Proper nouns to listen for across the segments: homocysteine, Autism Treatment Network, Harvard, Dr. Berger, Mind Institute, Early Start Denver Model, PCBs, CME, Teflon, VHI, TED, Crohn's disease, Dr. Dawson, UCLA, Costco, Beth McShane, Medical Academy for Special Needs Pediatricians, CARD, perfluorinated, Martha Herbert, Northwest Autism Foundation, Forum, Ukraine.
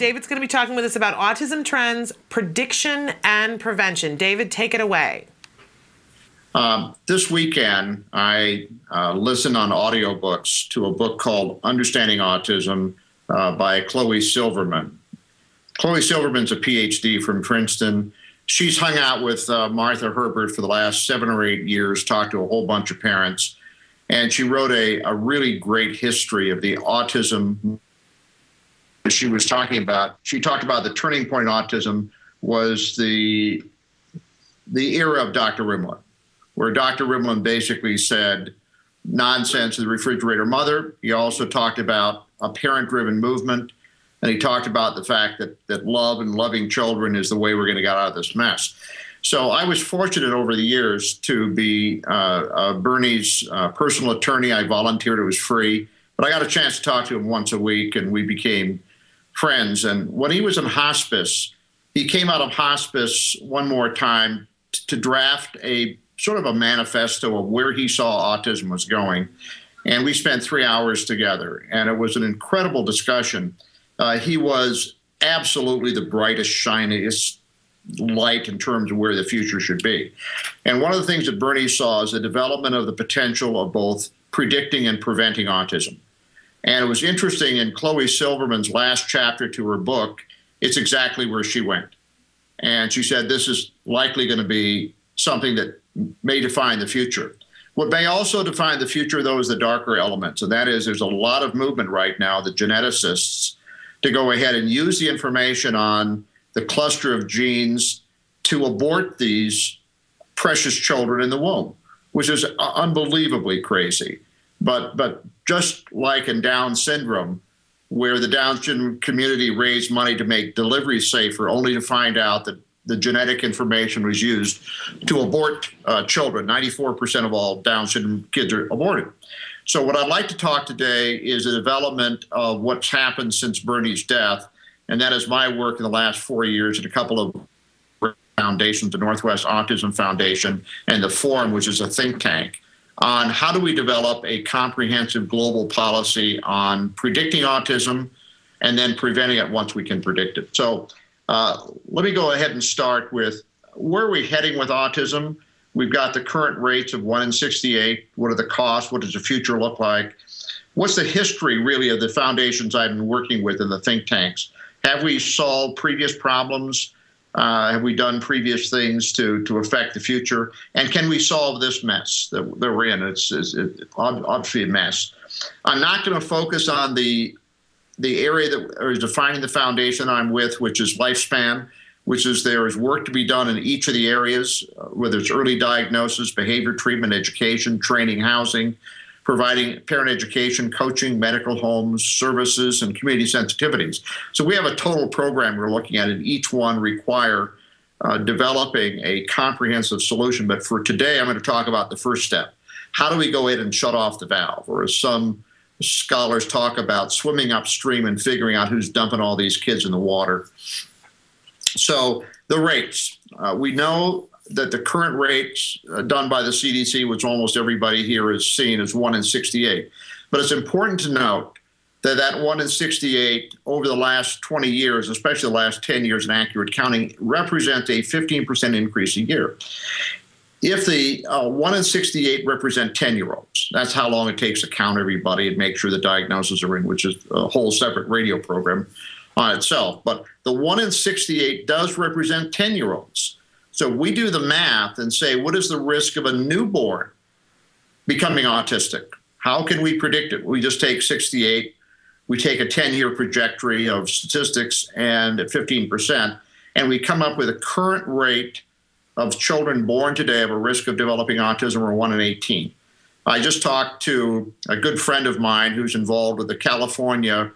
David's going to be talking with us about autism trends, prediction, and prevention. David, take it away. This weekend, I listened on audiobooks to a book called Understanding Autism by Chloe Silverman. Chloe Silverman's a PhD from Princeton. She's hung out with Martha Herbert for the last 7 or 8 years, talked to a whole bunch of parents, and she wrote a really great history of the autism she was talking about. She talked about the turning point in autism was the era of Dr. Rimland, where Dr. Rimland basically said nonsense to the refrigerator mother. He also talked about a parent-driven movement, and he talked about the fact that love and loving children is the way we're going to get out of this mess. So I was fortunate over the years to be Bernie's personal attorney. I volunteered. It was free. But I got a chance to talk to him once a week, and we became friends. And when he was in hospice, he came out of hospice one more time to draft a sort of a manifesto of where he saw autism was going. And we spent 3 hours together, and it was an incredible discussion. He was absolutely the brightest, shiniest light in terms of where the future should be. And one of the things that Bernie saw is the development of the potential of both predicting and preventing autism. And it was interesting, in Chloe Silverman's last chapter to her book, it's exactly where she went. And she said, this is likely going to be something that may define the future. What may also define the future, though, is the darker elements. And that is, there's a lot of movement right now, the geneticists, to go ahead and use the information on the cluster of genes to abort these precious children in the womb, which is unbelievably crazy. But just like in Down syndrome, where the Down syndrome community raised money to make delivery safer, only to find out that the genetic information was used to abort children. 94% of all Down syndrome kids are aborted. So what I'd like to talk today is the development of what's happened since Bernie's death, and that is my work in the last 4 years at a couple of foundations, the Northwest Autism Foundation and the Forum, which is a think tank, on how do we develop a comprehensive global policy on predicting autism and then preventing it once we can predict it. So let me go ahead and start with, where are we heading with autism? We've got the current rates of 1 in 68. What are the costs? What does the future look like? What's the history, really, of the foundations I've been working with in the think tanks? Have we solved previous problems? Have we done previous things to affect the future? And can we solve this mess that we're in? It's obviously a mess. I'm not going to focus on the area that is defining the foundation I'm with, which is lifespan, which is there is work to be done in each of the areas, whether it's early diagnosis, behavior treatment, education, training, housing, providing parent education, coaching, medical homes, services, and community sensitivities. So we have a total program we're looking at, and each one require developing a comprehensive solution. But for today, I'm going to talk about the first step. How do we go ahead and shut off the valve? Or as some scholars talk about, swimming upstream and figuring out who's dumping all these kids in the water. So the rates, we know that the current rates done by the CDC, which almost everybody here has seen, is 1 in 68. But it's important to note that 1 in 68 over the last 20 years, especially the last 10 years in accurate counting, represents a 15% increase a year. If the 1 in 68 represent 10-year-olds, that's how long it takes to count everybody and make sure the diagnoses are in, which is a whole separate radio program on itself. But the 1 in 68 does represent 10-year-olds. So we do the math and say, what is the risk of a newborn becoming autistic? How can we predict it? We just take 68, we take a 10-year trajectory of statistics and at 15%, and we come up with a current rate of children born today of a risk of developing autism or 1 in 18. I just talked to a good friend of mine who's involved with the California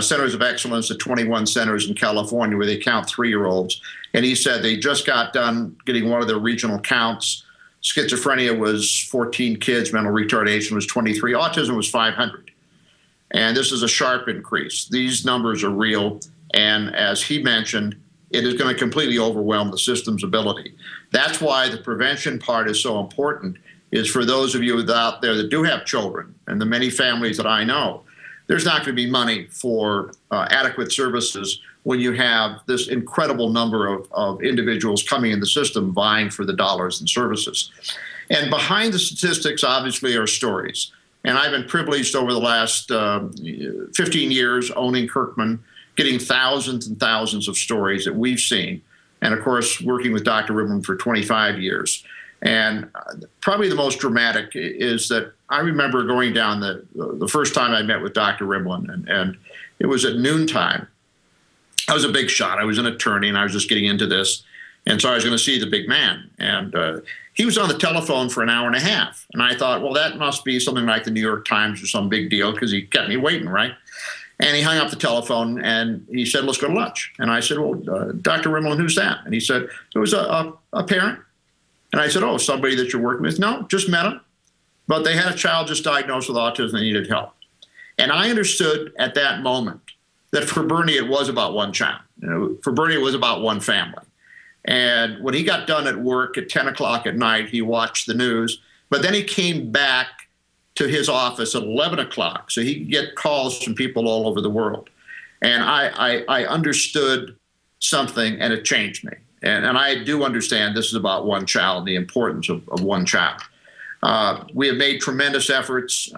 Centers of Excellence at 21 centers in California where they count 3-year-olds. And he said they just got done getting one of their regional counts. Schizophrenia was 14 kids, mental retardation was 23, autism was 500. And this is a sharp increase. These numbers are real. And as he mentioned, it is going to completely overwhelm the system's ability. That's why the prevention part is so important, is for those of you out there that do have children and the many families that I know there's not going to be money for adequate services when you have this incredible number of individuals coming in the system vying for the dollars and services. And behind the statistics, obviously, are stories. And I've been privileged over the last 15 years owning Kirkman, getting thousands and thousands of stories that we've seen. And of course, working with Dr. Rimland for 25 years. And probably the most dramatic is that I remember going down the first time I met with Dr. Rimland, and it was at noontime. I was a big shot. I was an attorney, and I was just getting into this. And so I was going to see the big man. And he was on the telephone for an hour and a half. And I thought, well, that must be something like the New York Times or some big deal, because he kept me waiting, right? And he hung up the telephone, and he said, let's go to lunch. And I said, well, Dr. Rimland, who's that? And he said, it was a parent. And I said, oh, somebody that you're working with? No, just met him. But they had a child just diagnosed with autism. They needed help. And I understood at that moment that for Bernie, it was about one child. You know, for Bernie, it was about one family. And when he got done at work at 10 o'clock at night, he watched the news. But then he came back to his office at 11 o'clock, so he could get calls from people all over the world. And I understood something, and it changed me. And I do understand this is about one child, the importance of one child. We have made tremendous efforts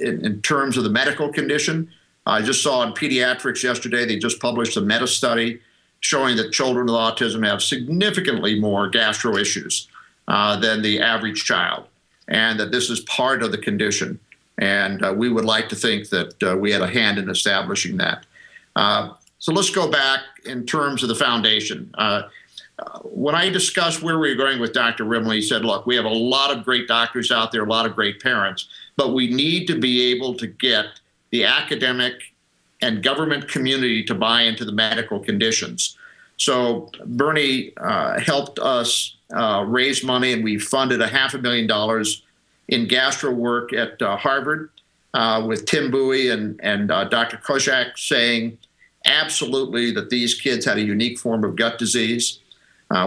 in terms of the medical condition. I just saw in Pediatrics yesterday, they just published a meta study showing that children with autism have significantly more gastro issues than the average child, and that this is part of the condition. And we would like to think that we had a hand in establishing that. So let's go back in terms of the foundation. When I discussed where we were going with Dr. Rimland, he said, look, we have a lot of great doctors out there, a lot of great parents, but we need to be able to get the academic and government community to buy into the medical conditions. So Bernie helped us raise money, and we funded $500,000 in gastro work at Harvard with Tim Bowie and Dr. Kozak saying absolutely that these kids had a unique form of gut disease.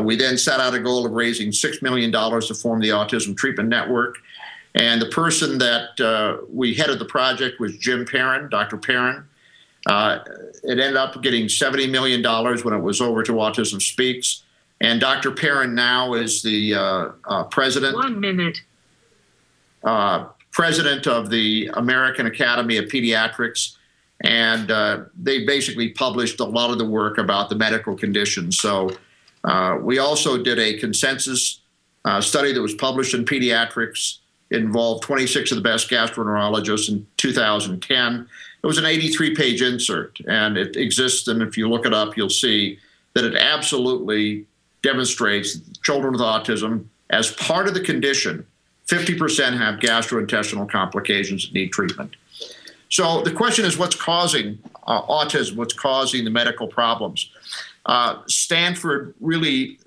We then set out a goal of raising $6 million to form the Autism Treatment Network. And the person that we headed the project was Jim Perrin, Dr. Perrin. It ended up getting $70 million when it was over to Autism Speaks. And Dr. Perrin now is the president. 1 minute. President of the American Academy of Pediatrics. And they basically published a lot of the work about the medical conditions. So we also did a consensus study that was published in Pediatrics. It involved 26 of the best gastroenterologists in 2010. It was an 83-page insert, and it exists, and if you look it up, you'll see that it absolutely demonstrates that children with autism, as part of the condition, 50% have gastrointestinal complications that need treatment. So the question is, what's causing autism? What's causing the medical problems? Stanford really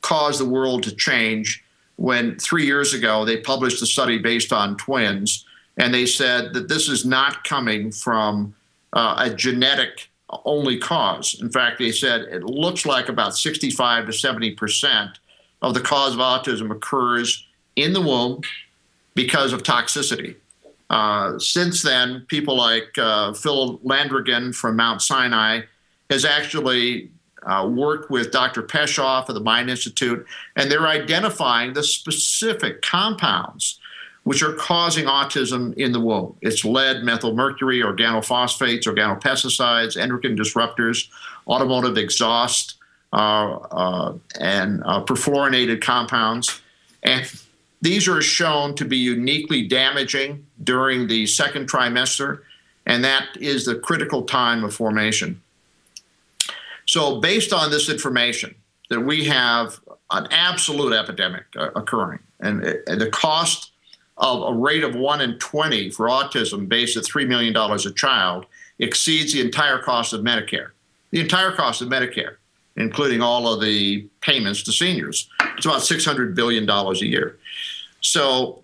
caused the world to change when 3 years ago they published a study based on twins, and they said that this is not coming from a genetic only cause. In fact, they said it looks like about 65 to 70% of the cause of autism occurs in the womb because of toxicity. Since then, people like Phil Landrigan from Mount Sinai has actually worked with Dr. Peshoff of the Mind Institute, and they're identifying the specific compounds which are causing autism in the womb. It's lead, methylmercury, organophosphates, organopesticides, endocrine disruptors, automotive exhaust, and perfluorinated compounds. And these are shown to be uniquely damaging during the second trimester, and that is the critical time of formation. So based on this information, that we have an absolute epidemic occurring, and the cost of a rate of 1 in 20 for autism based at $3 million a child exceeds the entire cost of Medicare. The entire cost of Medicare, including all of the payments to seniors. It's about $600 billion a year. So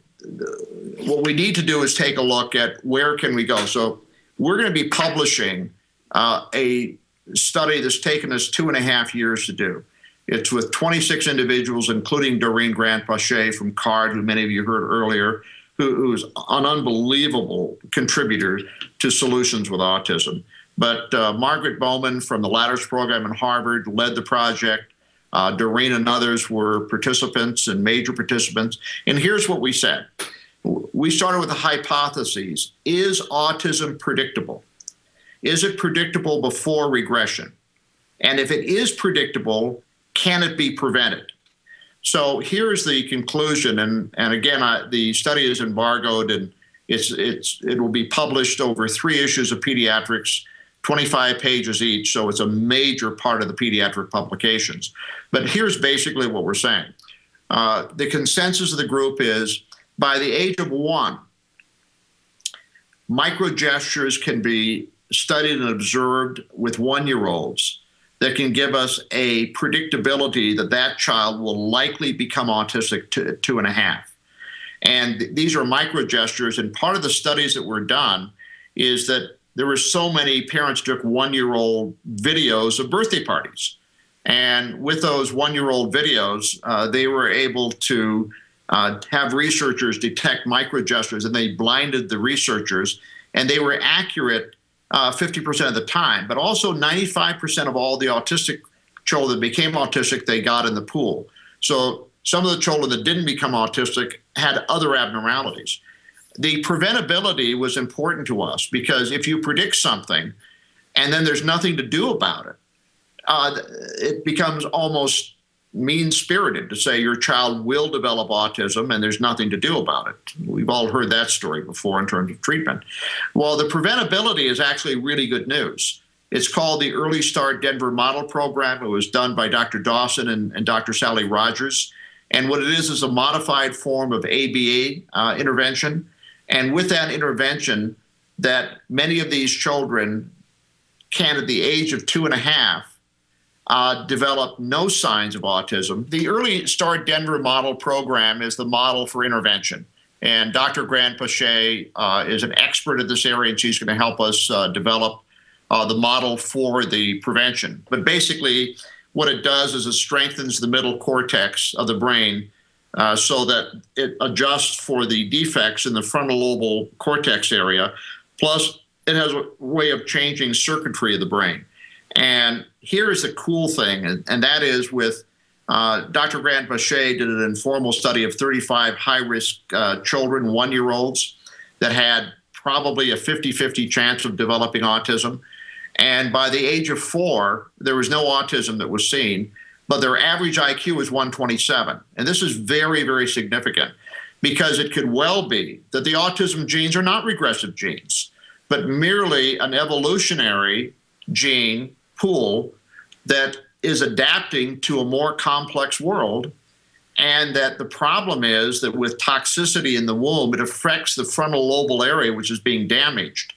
what we need to do is take a look at where can we go. So we're going to be publishing a study that's taken us 2.5 years to do. It's with 26 individuals, including Doreen Granpeesheh from CARD, who many of you heard earlier, who's an unbelievable contributor to solutions with autism. But Margaret Bowman from the Ladders program in Harvard led the project. Doreen and others were participants and major participants. And here's what we said. We started with a hypothesis. Is autism predictable? Is it predictable before regression? And if it is predictable, can it be prevented? So here's the conclusion. And again, the study is embargoed, and it will be published over 3 issues of Pediatrics, 25 pages each. So it's a major part of the pediatric publications. But here's basically what we're saying. The consensus of the group is, by the age of 1, micro gestures can be studied and observed with 1-year-olds that can give us a predictability that that child will likely become autistic to 2.5. And these are micro gestures. And part of the studies that were done is that there were so many parents took 1-year-old videos of birthday parties. And with those 1-year-old videos, they were able to have researchers detect micro gestures, and they blinded the researchers, and they were accurate 50% of the time, but also 95% of all the autistic children that became autistic, they got in the pool. So some of the children that didn't become autistic had other abnormalities. The preventability was important to us, because if you predict something and then there's nothing to do about it, it becomes almost mean-spirited to say your child will develop autism and there's nothing to do about it. We've all heard that story before in terms of treatment. Well, the preventability is actually really good news. It's called the Early Start Denver Model program. It was done by Dr. Dawson and Dr. Sally Rogers. And what it is a modified form of ABA intervention. And with that intervention, that many of these children can, at the age of 2.5, develop no signs of autism. The Early Start Denver Model program is the model for intervention. And Dr. Granpeesheh is an expert in this area, and she's going to help us develop the model for the prevention. But basically, what it does is it strengthens the middle cortex of the brain so that it adjusts for the defects in the frontal lobal cortex area. Plus, it has a way of changing circuitry of the brain. And here is the cool thing, and that is with Dr. Granpeesheh did an informal study of 35 high-risk children, 1-year-olds, that had probably a 50-50 chance of developing autism. And by the age of 4, there was no autism that was seen, but their average IQ was 127. And this is very, very significant, because it could well be that the autism genes are not regressive genes, but merely an evolutionary gene pool that is adapting to a more complex world, and that the problem is that with toxicity in the womb, it affects the frontal lobal area, which is being damaged.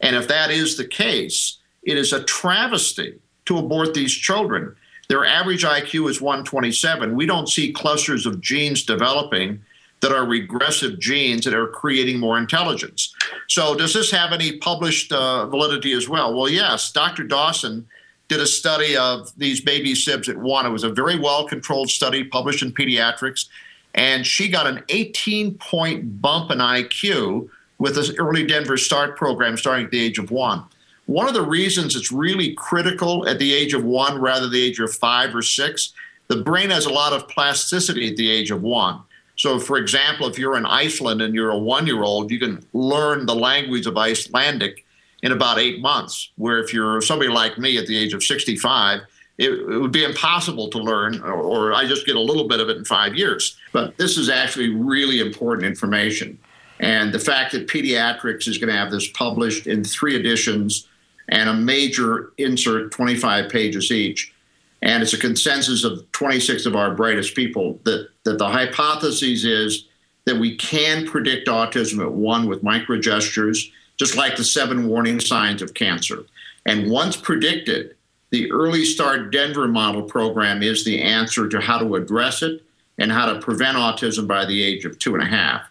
And if that is the case, it is a travesty to abort these children. Their average IQ is 127. We don't see clusters of genes developing that are regressive genes that are creating more intelligence. So does this have any published validity as well? Well, yes. Dr. Dawson did a study of these baby SIBs at 1. It was a very well-controlled study published in Pediatrics, and she got an 18-point bump in IQ with this Early Denver Start program starting at the age of 1. One of the reasons it's really critical at the age of 1 rather than the age of 5 or 6, the brain has a lot of plasticity at the age of 1. So, for example, if you're in Iceland and you're a 1-year-old, you can learn the language of Icelandic in about 8 months, where if you're somebody like me at the age of 65, it would be impossible to learn, or I just get a little bit of it in 5 years. But this is actually really important information. And the fact that Pediatrics is going to have this published in 3 editions and a major insert, 25 pages each. And it's a consensus of 26 of our brightest people that the hypothesis is that we can predict autism at 1 with micro gestures, just like the 7 warning signs of cancer. And once predicted, the Early Start Denver Model program is the answer to how to address it and how to prevent autism by the age of 2.5.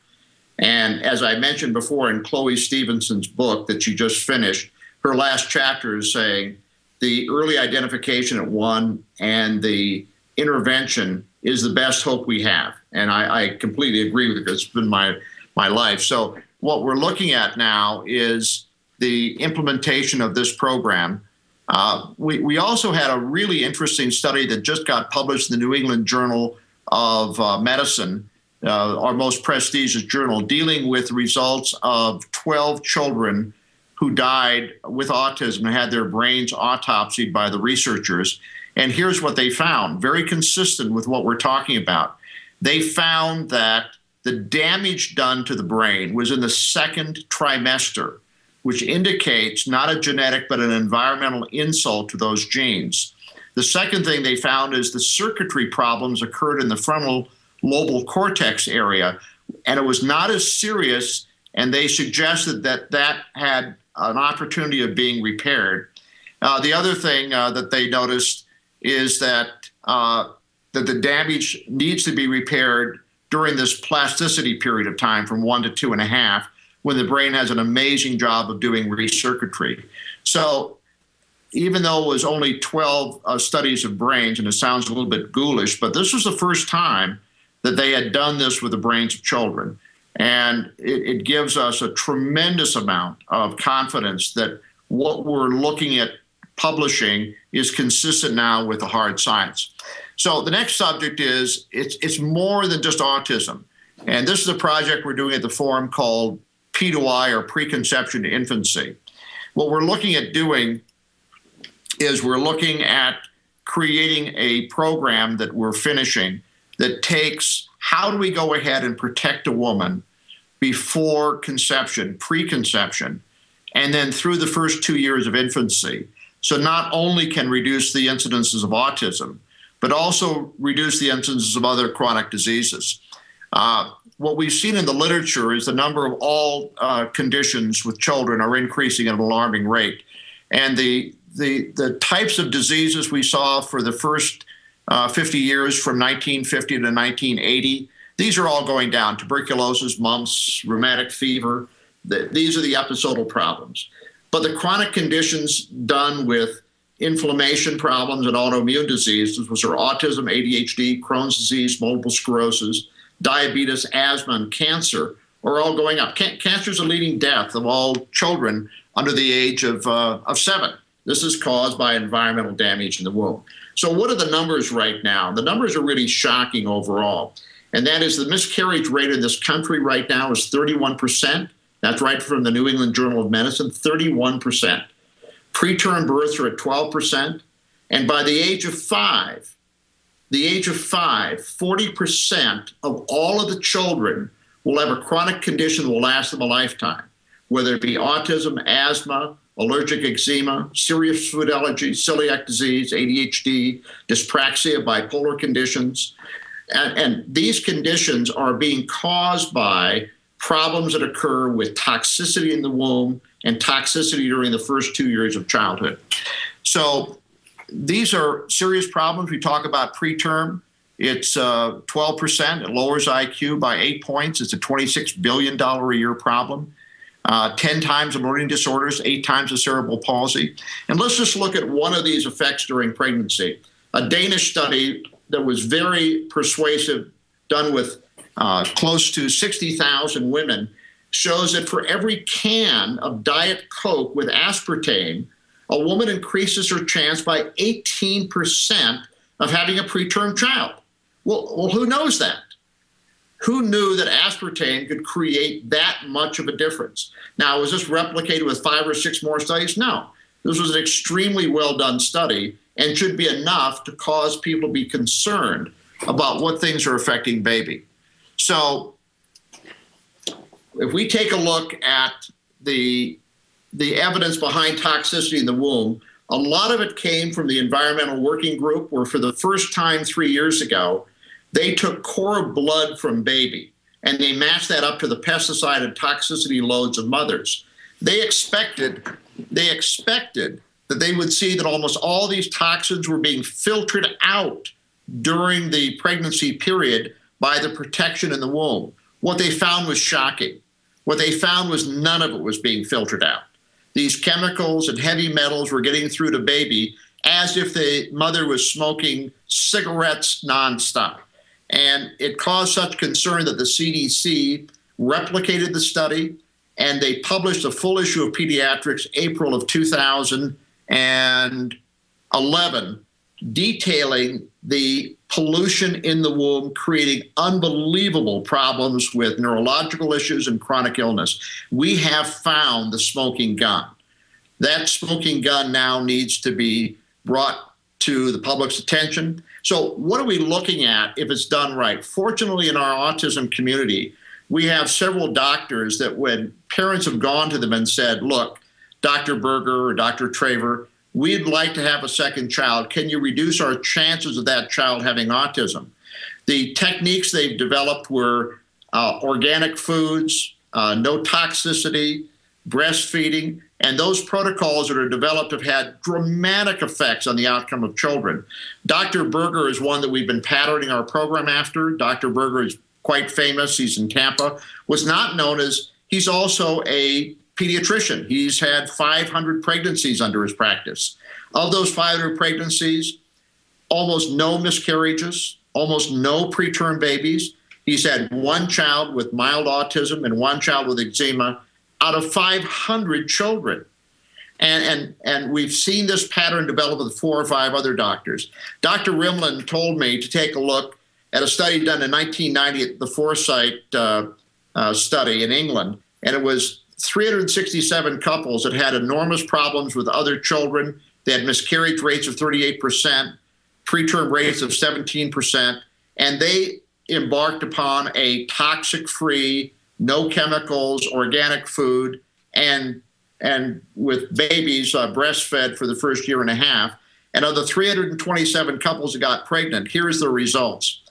And as I mentioned before, in Chloe Stevenson's book that she just finished, her last chapter is saying, the early identification at 1 and the intervention is the best hope we have. And I completely agree with it. It's been my, my life. So what we're looking at now is the implementation of this program. We also had a really interesting study that just got published in the New England Journal of Medicine, our most prestigious journal, dealing with results of 12 children who died with autism and had their brains autopsied by the researchers. And here's what they found, very consistent with what we're talking about. They found that the damage done to the brain was in the second trimester, which indicates not a genetic but an environmental insult to those genes. The second thing they found is the circuitry problems occurred in the frontal lobal cortex area, and it was not as serious, and they suggested that that had an opportunity of being repaired. The other thing that they noticed is that that the damage needs to be repaired during this plasticity period of time from 1 to 2.5, when the brain has an amazing job of doing recircuitry. So even though it was only 12 studies of brains, and it sounds a little bit ghoulish, but this was the first time that they had done this with the brains of children. And it gives us a tremendous amount of confidence that what we're looking at publishing is consistent now with the hard science. So the next subject is, it's more than just autism. And this is a project we're doing at the Forum called P2I, or Preconception to Infancy. What we're looking at doing is we're looking at creating a program that we're finishing that takes how do we go ahead and protect a woman before conception, preconception, and then through the first 2 years of infancy. So not only can reduce the incidences of autism, but also reduce the incidences of other chronic diseases. What we've seen in the literature is the number of all conditions with children are increasing at an alarming rate. And the types of diseases we saw for the first 50 years from 1950 to 1980, these are all going down. Tuberculosis, mumps, rheumatic fever, these are the episodal problems. But the chronic conditions done with inflammation problems and autoimmune diseases, which are autism, ADHD, Crohn's disease, multiple sclerosis, diabetes, asthma, and cancer, are all going up. Cancer is a leading death of all children under the age of 7. This is caused by environmental damage in the womb. So what are the numbers right now? The numbers are really shocking overall. And that is the miscarriage rate in this country right now is 31%. That's right from the New England Journal of Medicine, 31%. Preterm births are at 12%. And by the age of five, 40% of all of the children will have a chronic condition that will last them a lifetime, whether it be autism, asthma, allergic eczema, serious food allergy, celiac disease, ADHD, dyspraxia, bipolar conditions. And these conditions are being caused by problems that occur with toxicity in the womb and toxicity during the first 2 years of childhood. So these are serious problems. We talk about preterm. It's 12%. It lowers IQ by 8 points. It's a $26 billion a year problem. 10 times the learning disorders, 8 times the cerebral palsy. And let's just look at one of these effects during pregnancy. A Danish study that was very persuasive, done with close to 60,000 women, shows that for every can of Diet Coke with aspartame, a woman increases her chance by 18% of having a preterm child. Well, who knows that? Who knew that aspartame could create that much of a difference? Now, was this replicated with 5 or 6 more studies? No. This was an extremely well-done study and should be enough to cause people to be concerned about what things are affecting baby. So if we take a look at the evidence behind toxicity in the womb, a lot of it came from the Environmental Working Group, where for the first time 3 years ago, they took cord blood from baby, and they matched that up to the pesticide and toxicity loads of mothers. They expected that they would see that almost all these toxins were being filtered out during the pregnancy period by the protection in the womb. What they found was shocking. What they found was none of it was being filtered out. These chemicals and heavy metals were getting through to baby as if the mother was smoking cigarettes nonstop. And it caused such concern that the CDC replicated the study, and they published a full issue of Pediatrics April of 2011, detailing the pollution in the womb, creating unbelievable problems with neurological issues and chronic illness. We have found the smoking gun. That smoking gun now needs to be brought to the public's attention. So what are we looking at if it's done right? Fortunately, in our autism community, we have several doctors that when parents have gone to them and said, look, Dr. Berger or Dr. Traver, we'd like to have a second child. Can you reduce our chances of that child having autism? The techniques they've developed were organic foods, no toxicity, breastfeeding, and those protocols that are developed have had dramatic effects on the outcome of children. Dr. Berger is one that we've been patterning our program after. Dr. Berger is quite famous. He's in Tampa. Was not known as, he's also a pediatrician. He's had 500 pregnancies under his practice. Of those 500 pregnancies, almost no miscarriages, almost no preterm babies. He's had one child with mild autism and one child with eczema out of 500 children. And we've seen this pattern develop with 4 or 5 other doctors. Dr. Rimland told me to take a look at a study done in 1990 at the Foresight study in England, and it was 367 couples that had enormous problems with other children. They had miscarriage rates of 38%, preterm rates of 17%, and they embarked upon a toxic-free, no chemicals, organic food, and with babies breastfed for the first year and a half. And of the 327 couples that got pregnant, here's the results.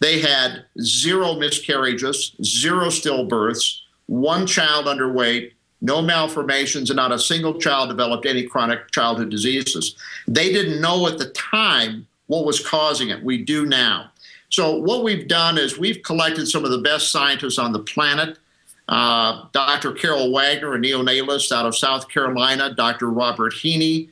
They had 0 miscarriages, 0 stillbirths, 1 child underweight, no malformations, and not a single child developed any chronic childhood diseases. They didn't know at the time what was causing it. We do now. So what we've done is we've collected some of the best scientists on the planet. Dr. Carol Wagner, a neonatologist out of South Carolina, Dr. Robert Heaney,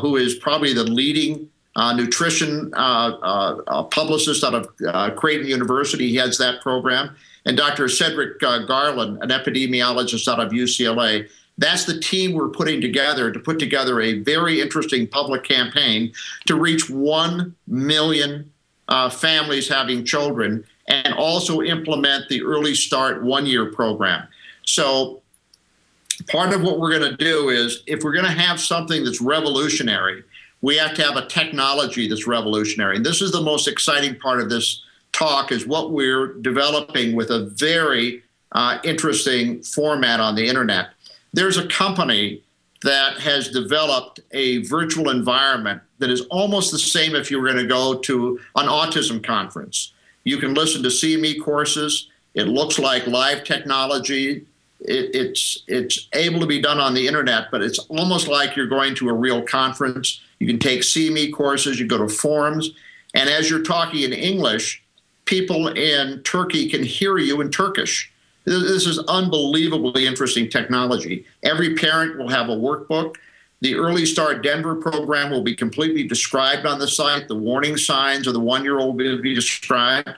who is probably the leading nutrition publicist out of Creighton University. He heads that program. And Dr. Cedric Garland, an epidemiologist out of UCLA. That's the team we're putting together to put together a very interesting public campaign to reach 1 million families having children, and also implement the Early Start 1-year program. So part of what we're going to do is, if we're going to have something that's revolutionary, we have to have a technology that's revolutionary. And this is the most exciting part of this talk, is what we're developing with a very interesting format on the internet. There's a company that has developed a virtual environment that is almost the same if you were going to go to an autism conference. You can listen to CME courses. It looks like live technology. It's able to be done on the internet, but it's almost like you're going to a real conference. You can take CME courses. You go to forums. And as you're talking in English, people in Turkey can hear you in Turkish. This is unbelievably interesting technology. Every parent will have a workbook. The Early Start Denver program will be completely described on the site. The warning signs of the 1-year-old will be described.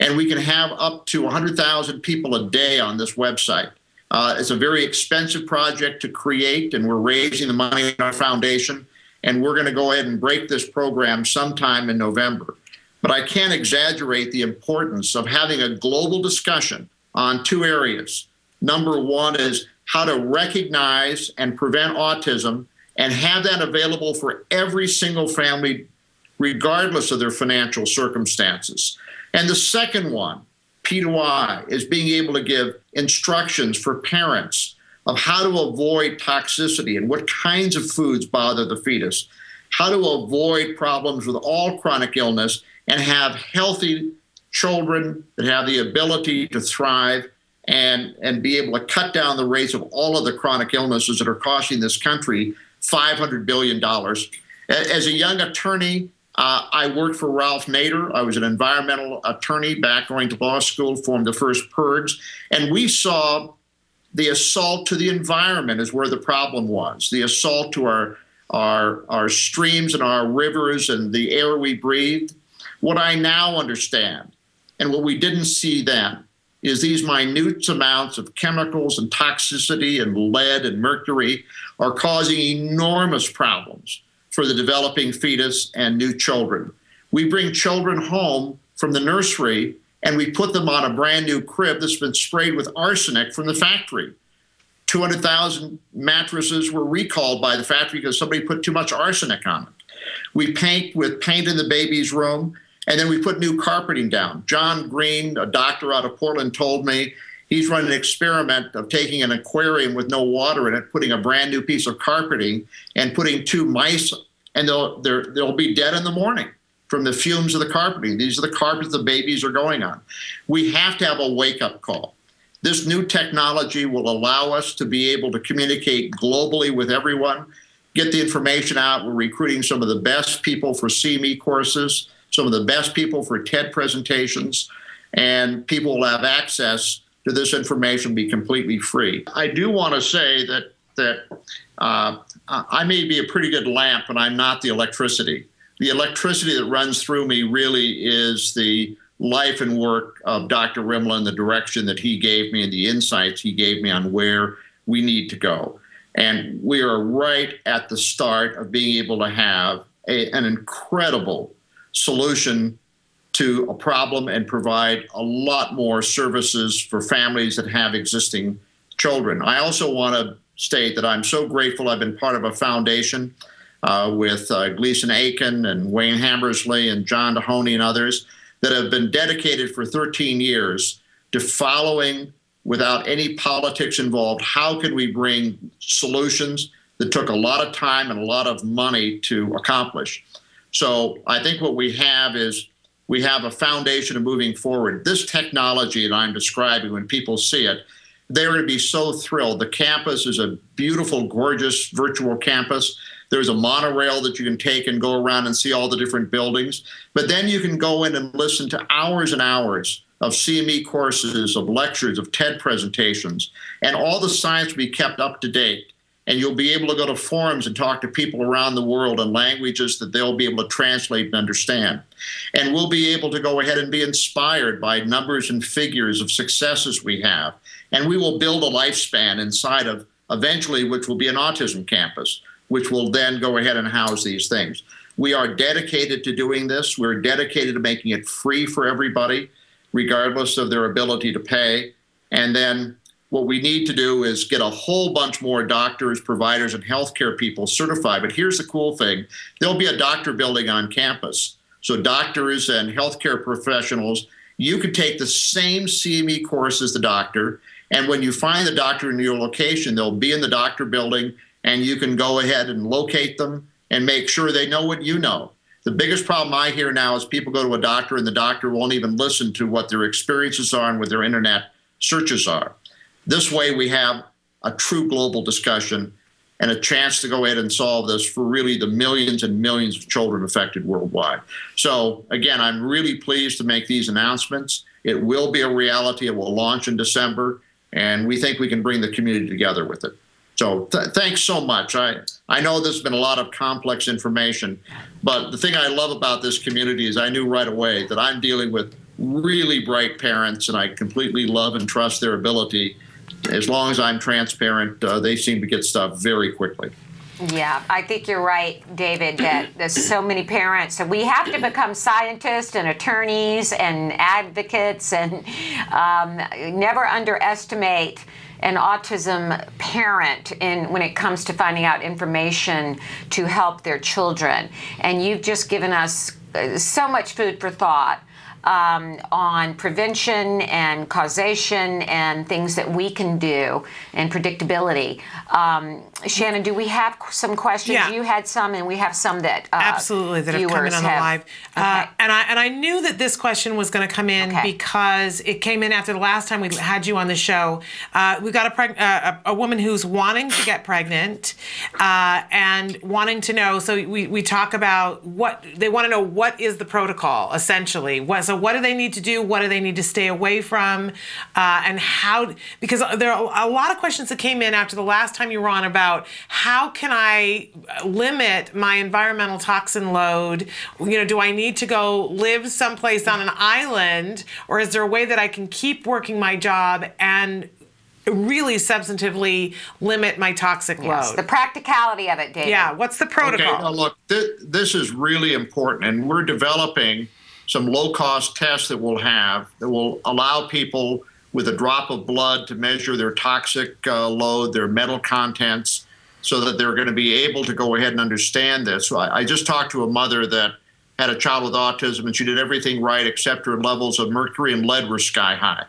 And we can have up to 100,000 people a day on this website. It's a very expensive project to create, and we're raising the money in our foundation. And we're going to go ahead and break this program sometime in November. But I can't exaggerate the importance of having a global discussion on 2 areas. Number 1 is how to recognize and prevent autism, and have that available for every single family, regardless of their financial circumstances. And the second one, P2I, is being able to give instructions for parents of how to avoid toxicity and what kinds of foods bother the fetus, how to avoid problems with all chronic illness, and have healthy children that have the ability to thrive and be able to cut down the rates of all of the chronic illnesses that are costing this country $500 billion. As a young attorney, I worked for Ralph Nader. I was an environmental attorney back going to law school, formed the first PURGS, and we saw the assault to the environment is where the problem was. The assault to our streams and our rivers and the air we breathed. What I now understand, and what we didn't see then, is these minute amounts of chemicals and toxicity and lead and mercury are causing enormous problems for the developing fetus and new children. We bring children home from the nursery and we put them on a brand new crib that's been sprayed with arsenic from the factory. 200,000 mattresses were recalled by the factory because somebody put too much arsenic on them. We paint with paint in the baby's room, and then we put new carpeting down. John Green, a doctor out of Portland, told me he's run an experiment of taking an aquarium with no water in it, putting a brand new piece of carpeting and putting two mice, and they'll be dead in the morning from the fumes of the carpeting. These are the carpets the babies are going on. We have to have a wake-up call. This new technology will allow us to be able to communicate globally with everyone, get the information out. We're recruiting some of the best people for CME courses, some of the best people for TED presentations, and people will have access to this information, be completely free. I do want to say that I may be a pretty good lamp, but I'm not the electricity. The electricity that runs through me really is the life and work of Dr. Rimland, the direction that he gave me and the insights he gave me on where we need to go. And we are right at the start of being able to have an incredible solution to a problem and provide a lot more services for families that have existing children. I also want to state that I'm so grateful I've been part of a foundation with Gleason Aiken and Wayne Hammersley and John Dehoney and others that have been dedicated for 13 years to following, without any politics involved, how can we bring solutions that took a lot of time and a lot of money to accomplish. So I think what we have is we have a foundation of moving forward. This technology that I'm describing, when people see it, they're going to be so thrilled. The campus is a beautiful, gorgeous virtual campus. There's a monorail that you can take and go around and see all the different buildings. But then you can go in and listen to hours and hours of CME courses, of lectures, of TED presentations, and all the science will be kept up to date. And you'll be able to go to forums and talk to people around the world in languages that they'll be able to translate and understand. And we'll be able to go ahead and be inspired by numbers and figures of successes we have. And we will build a lifespan inside of, eventually, which will be an autism campus, which will then go ahead and house these things. We are dedicated to doing this. We're dedicated to making it free for everybody, regardless of their ability to pay. And then what we need to do is get a whole bunch more doctors, providers, and healthcare people certified. But here's the cool thing. There'll be a doctor building on campus. So doctors and healthcare professionals, you can take the same CME course as the doctor. And when you find the doctor in your location, they'll be in the doctor building, and you can go ahead and locate them and make sure they know what you know. The biggest problem I hear now is people go to a doctor and the doctor won't even listen to what their experiences are and what their internet searches are. This way we have a true global discussion and a chance to go ahead and solve this for really the millions and millions of children affected worldwide. So again, I'm really pleased to make these announcements. It will be a reality. It will launch in December, and we think we can bring the community together with it. So thanks so much. I know there's been a lot of complex information, but the thing I love about this community is I knew right away that I'm dealing with really bright parents, and I completely love and trust their ability. As long as I'm transparent, they seem to get stuff very quickly. Yeah, I think you're right, David, that there's so many parents. So we have to become scientists and attorneys and advocates, and never underestimate an autism parent when it comes to finding out information to help their children. And you've just given us so much food for thought on prevention and causation and things that we can do and predictability. Shannon, do we have some questions? Yeah. You had some, and we have some that absolutely that have come in on the live. Okay. And I knew that this question was going to come in because it came in after the last time we had you on the show. We got a woman who's wanting to get pregnant and wanting to know. So we talk about what they want to know. What is the protocol essentially? What so So what do they need to do? What do they need to stay away from? And how, because there are a lot of questions that came in after the last time you were on about how can I limit my environmental toxin load? You know, do I need to go live someplace on an island, or is there a way that I can keep working my job and really substantively limit my toxic load? Yes, the practicality of it, David. Yeah, what's the protocol? Okay, now look, this is really important, and we're developing some low-cost tests that will allow people with a drop of blood to measure their toxic load, their metal contents, so that they're going to be able to go ahead and understand this. So I just talked to a mother that had a child with autism, and she did everything right except her levels of mercury and lead were sky high.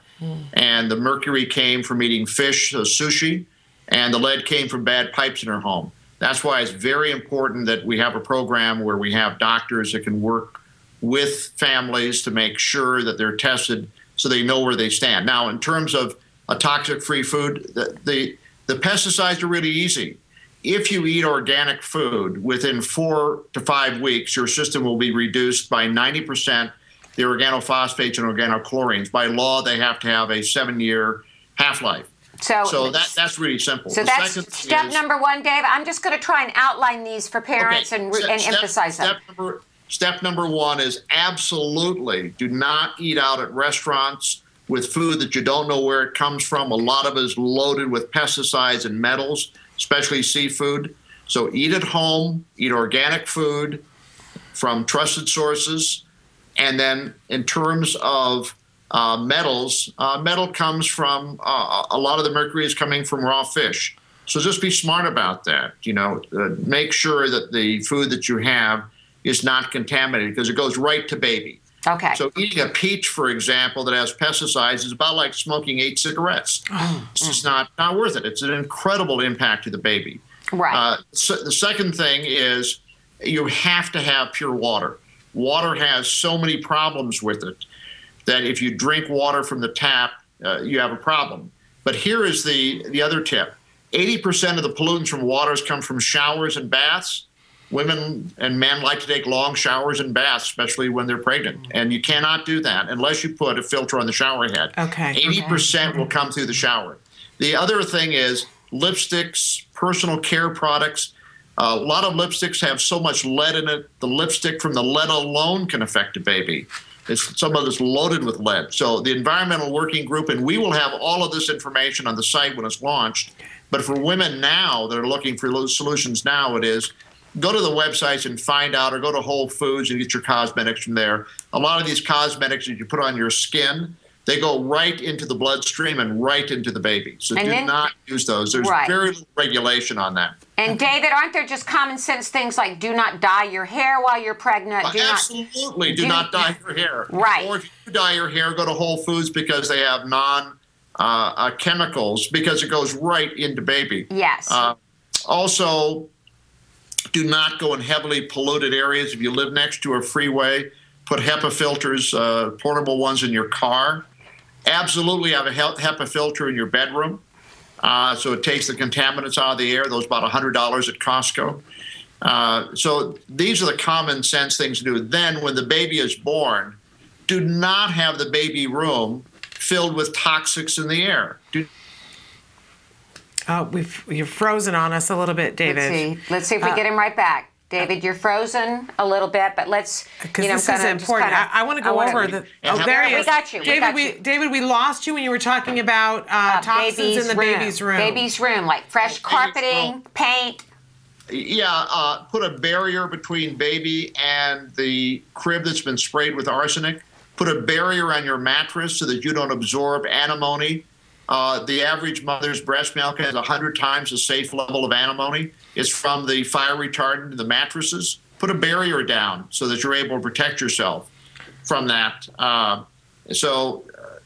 And the mercury came from eating fish, sushi, and the lead came from bad pipes in her home. That's why it's very important that we have a program where we have doctors that can work with families to make sure that they're tested so they know where they stand. Now, in terms of a toxic-free food, the pesticides are really easy. If you eat organic food, within 4 to 5 weeks, your system will be reduced by 90%. The organophosphates and organochlorines. By law, they have to have a 7-year half-life. So that's really simple. So that's step number one, Dave. I'm just going to try and outline these for parents and emphasize them. Step number one is absolutely do not eat out at restaurants with food that you don't know where it comes from. A lot of it is loaded with pesticides and metals, especially seafood. So eat at home, eat organic food from trusted sources. And then in terms of metals, metal comes from, a lot of the mercury is coming from raw fish. So just be smart about that. You know, make sure that the food that you have is not contaminated because it goes right to baby. Okay. So eating a peach, for example, that has pesticides is about like smoking 8 cigarettes. It's just not worth it. It's an incredible impact to the baby. Right. So the second thing is you have to have pure water. Water has so many problems with it that if you drink water from the tap, you have a problem. But here is the other tip. 80% of the pollutants from waters come from showers and baths. Women and men like to take long showers and baths, especially when they're pregnant. And you cannot do that unless you put a filter on the shower head. Okay. 80% will come through the shower. The other thing is lipsticks, personal care products. A lot of lipsticks have so much lead in it, the lipstick from the lead alone can affect a baby. Some of it's loaded with lead. So the Environmental Working Group, and we will have all of this information on the site when it's launched. But for women now that are looking for solutions now, it is go to the websites and find out, or go to Whole Foods and get your cosmetics from there. A lot of these cosmetics that you put on your skin, they go right into the bloodstream and right into the baby. So do not use those. There's very little regulation on that. And David, aren't there just common sense things like do not dye your hair while you're pregnant? Absolutely, do not dye your hair. Right. Or if you dye your hair, go to Whole Foods because they have non-chemicals because it goes right into baby. Yes. Also, do not go in heavily polluted areas. If you live next to a freeway, put HEPA filters, portable ones in your car. Absolutely have a HEPA filter in your bedroom, so it takes the contaminants out of the air. Those about $100 at Costco. So these are the common sense things to do. Then when the baby is born, do not have the baby room filled with toxics in the air. You're frozen on us a little bit, David. Let's see if we get him right back. David, you're frozen a little bit, but let's, you know, this is important. I want to go over the. Oh, there he is. We got you. David, we lost you when you were talking about toxins in the baby's room. Baby's room, like fresh carpeting, paint. Yeah, put a barrier between baby and the crib that's been sprayed with arsenic. Put a barrier on your mattress so that you don't absorb antimony. The average mother's breast milk has 100 times the safe level of antimony. It's from the fire retardant in the mattresses. Put a barrier down so that you're able to protect yourself from that.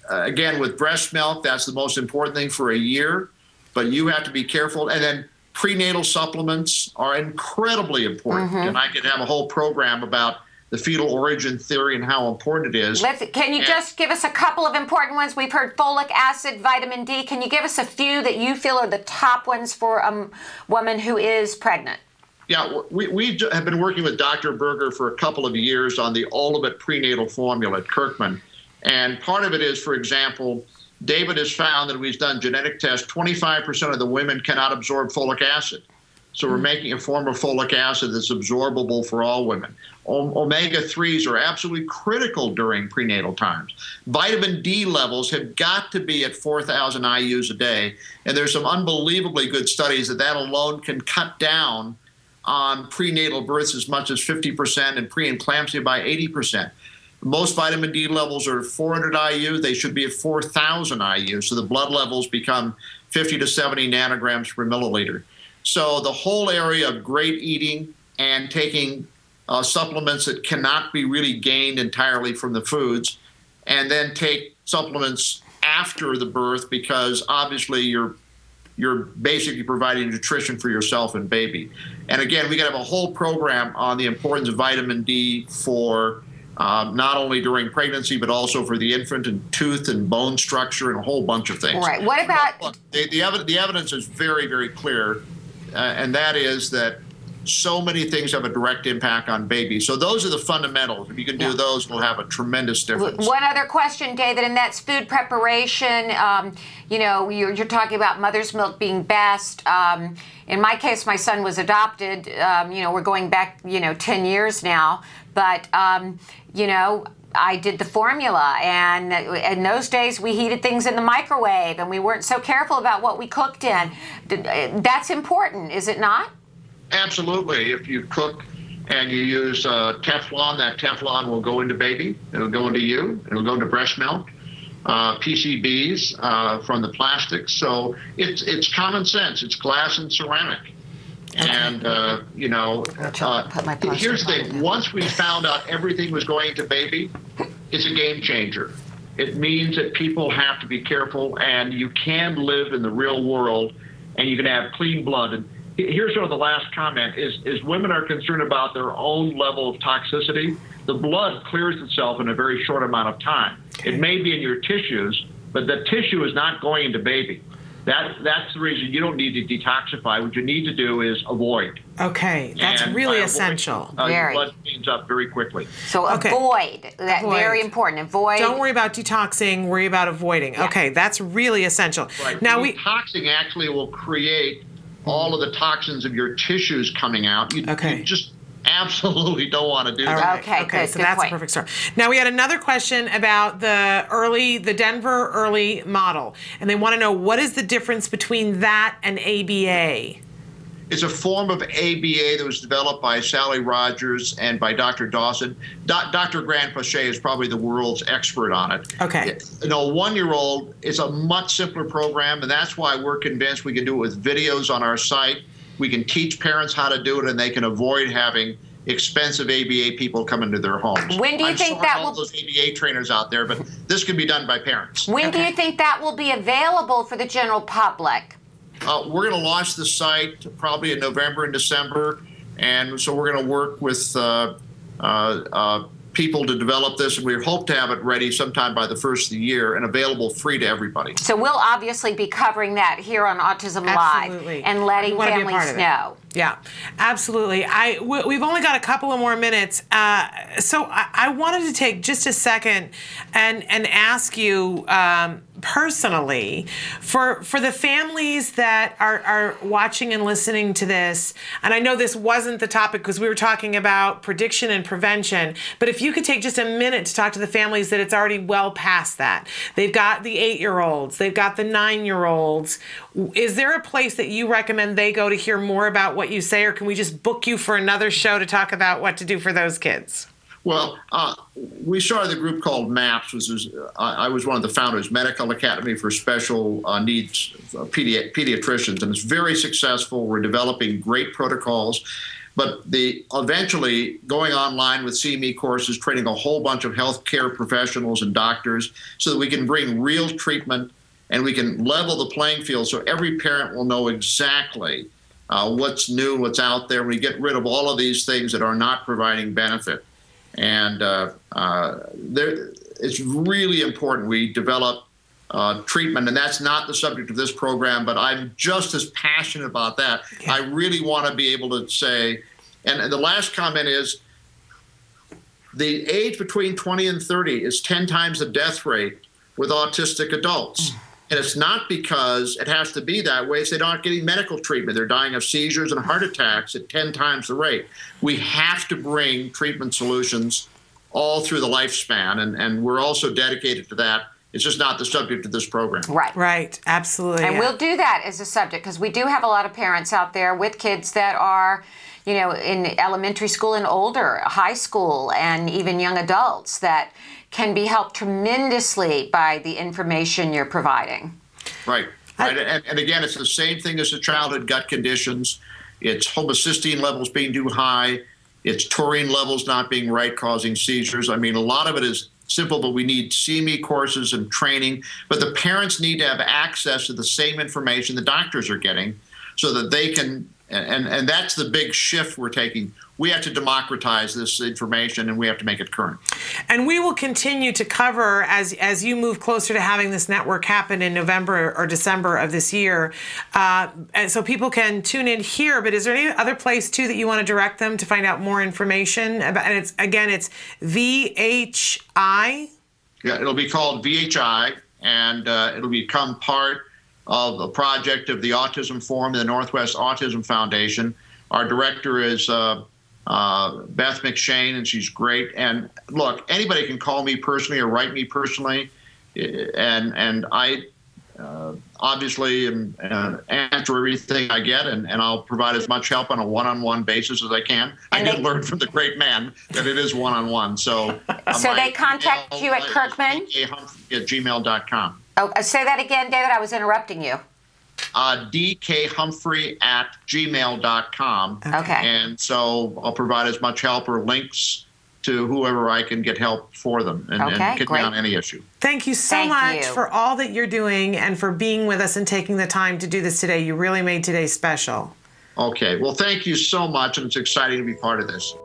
Again, with breast milk, that's the most important thing for a year, but you have to be careful. And then prenatal supplements are incredibly important. Mm-hmm. And I could have a whole program about the fetal origin theory and how important it is. Can you just give us a couple of important ones? We've heard folic acid, vitamin D. Can you give us a few that you feel are the top ones for a woman who is pregnant? Yeah, we have been working with Dr. Berger for a couple of years on the ultimate prenatal formula at Kirkman. And part of it is, for example, David has found that we've done genetic tests, 25% of the women cannot absorb folic acid. So we're making a form of folic acid that's absorbable for all women. Omega-3s are absolutely critical during prenatal times. Vitamin D levels have got to be at 4,000 IUs a day. And there's some unbelievably good studies that alone can cut down on prenatal births as much as 50% and preeclampsia by 80%. Most vitamin D levels are 400 IU. They should be at 4,000 IU. So the blood levels become 50 to 70 nanograms per milliliter. So the whole area of great eating and taking supplements that cannot be really gained entirely from the foods, and then take supplements after the birth, because obviously you're basically providing nutrition for yourself and baby. And again, we got to have a whole program on the importance of vitamin D for not only during pregnancy, but also for the infant and tooth and bone structure and a whole bunch of things. Right. What about the evidence is very, very clear, and that is that so many things have a direct impact on babies. So those are the fundamentals. If you can do those, we'll have a tremendous difference. One other question, David, and that's food preparation. You know, you're talking about mother's milk being best. In my case, my son was adopted. You know, we're going back, 10 years now. But, you know, I did the formula, and in those days we heated things in the microwave and we weren't so careful about what we cooked in. That's important, is it not? Absolutely. If you cook and you use Teflon, that Teflon will go into baby, it'll go into you, it'll go into breast milk, PCBs from the plastics. So it's common sense. It's glass and ceramic. And, you know, here's the thing. Once we found out everything was going to baby, it's a game changer. It means that people have to be careful, and you can live in the real world, and you can have clean blood. And here's sort of the last comment is women are concerned about their own level of toxicity. The blood clears itself in a very short amount of time. It may be in your tissues, but the tissue is not going into baby. That's the reason you don't need to detoxify. What you need to do is avoid. Okay, that's really essential. Your blood cleans up very quickly. So avoid, that's very important. Avoid. Don't worry about detoxing, worry about avoiding. Yeah. Okay, that's really essential. Right. Now detoxing actually will create all of the toxins of your tissues coming out. You just absolutely don't want to do that. Okay, so that's a perfect start. Now we had another question about the Denver Early model, and they want to know what is the difference between that and ABA. It's a form of ABA that was developed by Sally Rogers and by Dr. Dawson. Dr. Granpeesheh is probably the world's expert on it. Okay. You know, 1-year-old is a much simpler program, and that's why we're convinced we can do it with videos on our site. We can teach parents how to do it, and they can avoid having expensive ABA people come into their homes. When do you think that will be? I'm sorry, all those ABA trainers out there, but this can be done by parents. When do you think that will be available for the general public? We're going to launch the site probably in November and December, and so we're going to work with people to develop this, and we hope to have it ready sometime by the first of the year and available free to everybody. So we'll obviously be covering that here on Autism Live and letting families know. Yeah, absolutely. We've only got a couple of more minutes, so I wanted to take just a second and ask you personally for the families that are watching and listening to this, and I know this wasn't the topic because we were talking about prediction and prevention, but if you could take just a minute to talk to the families that it's already well past that. They've got the 8-year-olds, they've got the 9-year-olds. Is there a place that you recommend they go to hear more about what you say, or can we just book you for another show to talk about what to do for those kids? Well, we started a group called MAPS, which is, I was one of the founders, Medical Academy for Special Needs Pediatricians, and it's very successful. We're developing great protocols, but eventually going online with CME courses, training a whole bunch of healthcare professionals and doctors so that we can bring real treatment and we can level the playing field so every parent will know exactly what's new, what's out there. We get rid of all of these things that are not providing benefit. And it's really important we develop treatment. And that's not the subject of this program, but I'm just as passionate about that. Okay. I really want to be able to say, and the last comment is, the age between 20 and 30 is 10 times the death rate with autistic adults. Mm. And it's not because it has to be that way. It's they're not getting medical treatment. They're dying of seizures and heart attacks at 10 times the rate. We have to bring treatment solutions all through the lifespan, and we're also dedicated to that. It's just not the subject of this program. Right. Right. Absolutely. And we'll do that as a subject, because we do have a lot of parents out there with kids that are, you know, in elementary school and older, high school, and even young adults that can be helped tremendously by the information you're providing. Right. Right. And again, it's the same thing as the childhood gut conditions. It's homocysteine levels being too high. It's taurine levels not being right, causing seizures. I mean, a lot of it is simple, but we need CME courses and training. But the parents need to have access to the same information the doctors are getting so that they can, and that's the big shift we're taking. We have to democratize this information, and we have to make it current. And we will continue to cover, as you move closer to having this network happen in November or December of this year, and so people can tune in here. But is there any other place, too, that you want to direct them to find out more information about? And it's, again, it's VHI? Yeah, it'll be called VHI, and it'll become part of a project of the Autism Forum and the Northwest Autism Foundation. Our director is Beth McShane, and she's great. And look, anybody can call me personally or write me personally, and I obviously answer everything I get, and I'll provide as much help on a one-on-one basis as I can. I did learn from the great man that it is one-on-one. So, so they contact you at Kirkman? dkhumphrey@gmail.com. Oh, say that again, David. I was interrupting you. dkhumphrey@gmail.com. Okay. And so I'll provide as much help or links to whoever I can get help for them, and get me on any issue. Thank you so much for all that you're doing and for being with us and taking the time to do this today. You really made today special. Okay. Well, thank you so much, and it's exciting to be part of this.